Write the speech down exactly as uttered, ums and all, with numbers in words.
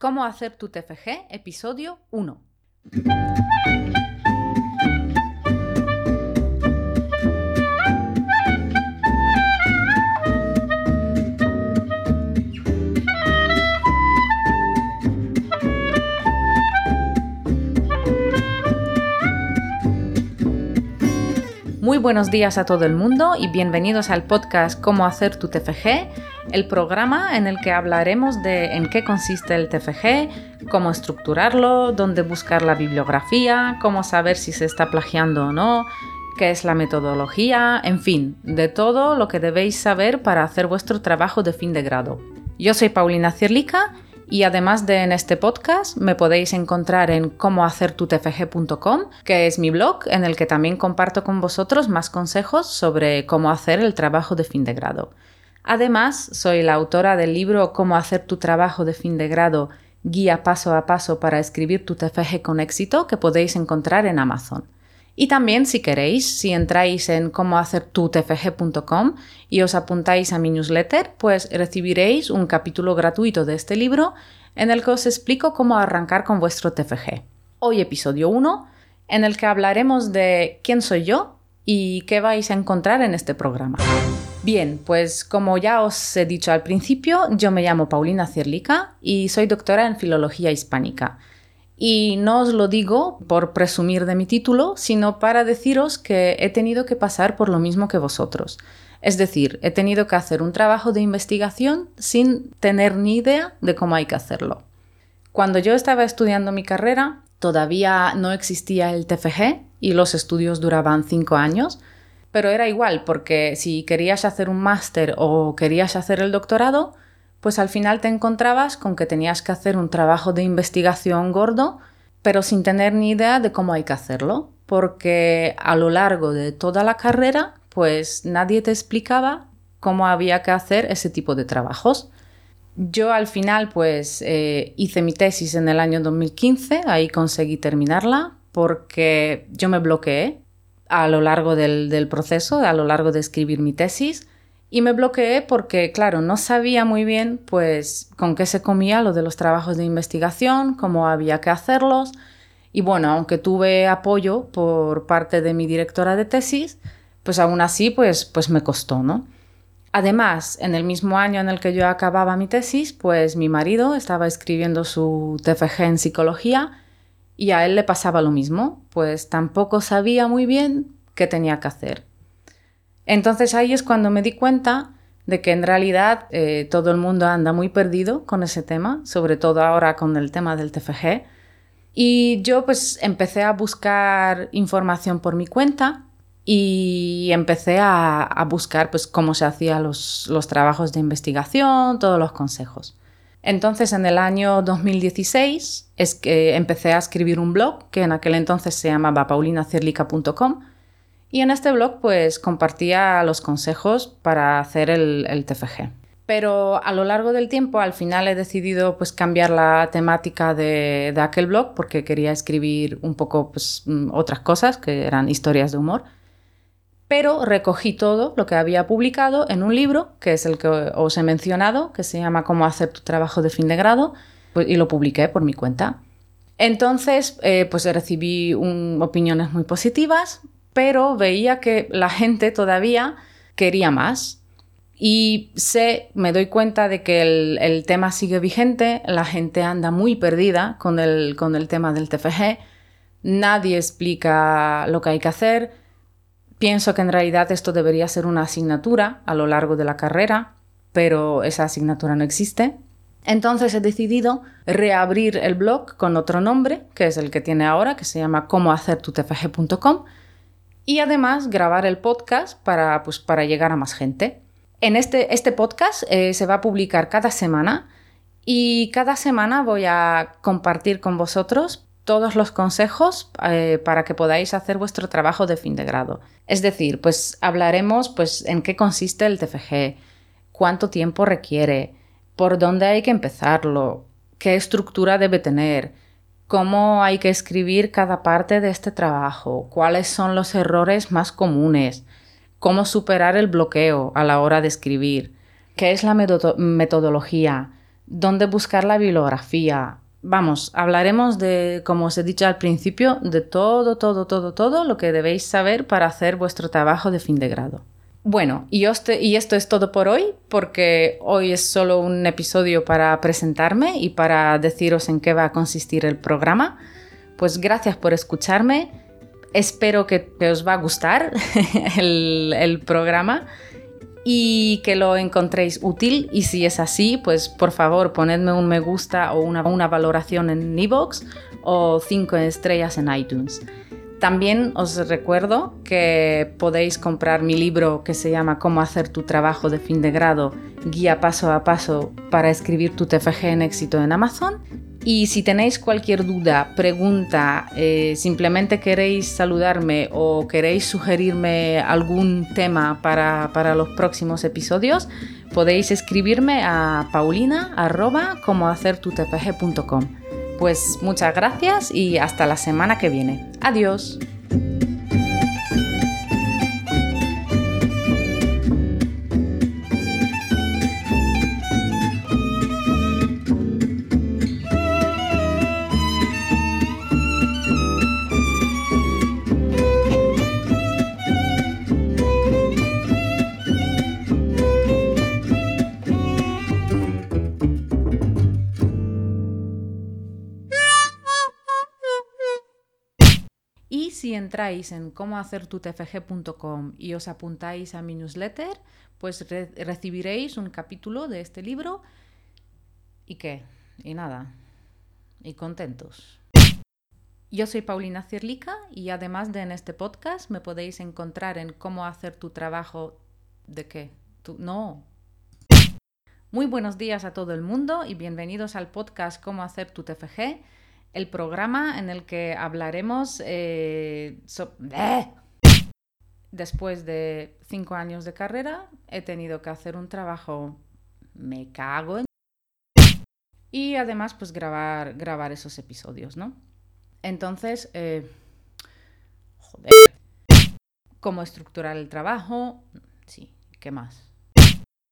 Cómo hacer tu T F G, episodio uno. Muy buenos días a todo el mundo y bienvenidos al podcast Cómo hacer tu T F G, el programa en el que hablaremos de en qué consiste el T F G, cómo estructurarlo, dónde buscar la bibliografía, cómo saber si se está plagiando o no, qué es la metodología, en fin, de todo lo que debéis saber para hacer vuestro trabajo de fin de grado. Yo soy Paulina Cierlica y además de en este podcast me podéis encontrar en como hacer tu T F G punto com, que es mi blog en el que también comparto con vosotros más consejos sobre cómo hacer el trabajo de fin de grado. Además, soy la autora del libro Cómo hacer tu trabajo de fin de grado, guía paso a paso para escribir tu T F G con éxito, que podéis encontrar en Amazon. Y también, si queréis, si entráis en como hacer tu T F G punto com y os apuntáis a mi newsletter, pues recibiréis un capítulo gratuito de este libro en el que os explico cómo arrancar con vuestro T F G. Hoy episodio uno, en el que hablaremos de quién soy yo y qué vais a encontrar en este programa. Bien, pues como ya os he dicho al principio, yo me llamo Paulina Cierlica y soy doctora en Filología Hispánica. Y no os lo digo por presumir de mi título, sino para deciros que he tenido que pasar por lo mismo que vosotros. Es decir, he tenido que hacer un trabajo de investigación sin tener ni idea de cómo hay que hacerlo. Cuando yo estaba estudiando mi carrera, todavía no existía el T F G y los estudios duraban cinco años, pero era igual porque si querías hacer un máster o querías hacer el doctorado, pues al final te encontrabas con que tenías que hacer un trabajo de investigación gordo, pero sin tener ni idea de cómo hay que hacerlo, porque a lo largo de toda la carrera, pues nadie te explicaba cómo había que hacer ese tipo de trabajos. Yo al final, pues eh, hice mi tesis en el año dos mil quince, ahí conseguí terminarla, porque yo me bloqueé a lo largo del, del proceso, a lo largo de escribir mi tesis. Y me bloqueé porque, claro, no sabía muy bien pues con qué se comía lo de los trabajos de investigación, cómo había que hacerlos. Y bueno, aunque tuve apoyo por parte de mi directora de tesis, pues aún así pues, pues me costó, ¿no? Además, en el mismo año en el que yo acababa mi tesis, pues mi marido estaba escribiendo su T F G en psicología y a él le pasaba lo mismo, pues tampoco sabía muy bien qué tenía que hacer. Entonces ahí es cuando me di cuenta de que en realidad eh, todo el mundo anda muy perdido con ese tema, sobre todo ahora con el tema del T F G. Y yo pues empecé a buscar información por mi cuenta y empecé a, a buscar pues cómo se hacían los, los trabajos de investigación, todos los consejos. Entonces en el año dos mil dieciséis es que empecé a escribir un blog que en aquel entonces se llamaba paulina cierlica punto com. Y en este blog pues compartía los consejos para hacer el, el T F G. Pero a lo largo del tiempo al final he decidido pues cambiar la temática de, de aquel blog porque quería escribir un poco pues, otras cosas que eran historias de humor. Pero recogí todo lo que había publicado en un libro que es el que os he mencionado, que se llama Cómo hacer tu trabajo de fin de grado, pues, y lo publiqué por mi cuenta. Entonces eh, pues recibí un, opiniones muy positivas, pero veía que la gente todavía quería más. Y sé, me doy cuenta de que el, el tema sigue vigente, la gente anda muy perdida con el, con el tema del T F G, nadie explica lo que hay que hacer. Pienso que en realidad esto debería ser una asignatura a lo largo de la carrera, pero esa asignatura no existe. Entonces he decidido reabrir el blog con otro nombre, que es el que tiene ahora, que se llama como hacer tu T F G punto com, y además grabar el podcast para, pues, para llegar a más gente. En este, este podcast eh, se va a publicar cada semana y cada semana voy a compartir con vosotros todos los consejos eh, para que podáis hacer vuestro trabajo de fin de grado. Es decir, pues hablaremos pues, en qué consiste el T F G, cuánto tiempo requiere, por dónde hay que empezarlo, qué estructura debe tener, cómo hay que escribir cada parte de este trabajo, cuáles son los errores más comunes, cómo superar el bloqueo a la hora de escribir, qué es la metodología, dónde buscar la bibliografía. Vamos, hablaremos de, como os he dicho al principio, de todo, todo, todo, todo lo que debéis saber para hacer vuestro trabajo de fin de grado. Bueno, y, te, y esto es todo por hoy, porque hoy es solo un episodio para presentarme y para deciros en qué va a consistir el programa. Pues gracias por escucharme. Espero que, que os va a gustar el, el programa y que lo encontréis útil. Y si es así, pues por favor ponedme un me gusta o una, una valoración en iVoox o cinco estrellas en iTunes. También os recuerdo que podéis comprar mi libro que se llama Cómo hacer tu trabajo de fin de grado, guía paso a paso para escribir tu T F G en éxito en Amazon. Y si tenéis cualquier duda, pregunta, eh, simplemente queréis saludarme o queréis sugerirme algún tema para, para los próximos episodios, podéis escribirme a paulina arroba como hacer tu t f g punto com. Pues muchas gracias y hasta la semana que viene. Adiós. Si entráis en como hacer tu t f g punto com y os apuntáis a mi newsletter, pues re- recibiréis un capítulo de este libro. ¿Y qué? Y nada. Y contentos. Yo soy Paulina Cierlica y además de en este podcast me podéis encontrar en cómo hacer tu trabajo... ¿De qué? ¿Tú? No. Muy buenos días a todo el mundo y bienvenidos al podcast Cómo hacer tu T F G. El programa en el que hablaremos eh, so- después de cinco años de carrera he tenido que hacer un trabajo me cago en y además pues grabar grabar esos episodios, ¿no? Entonces eh, joder, cómo estructurar el trabajo, sí, ¿qué más?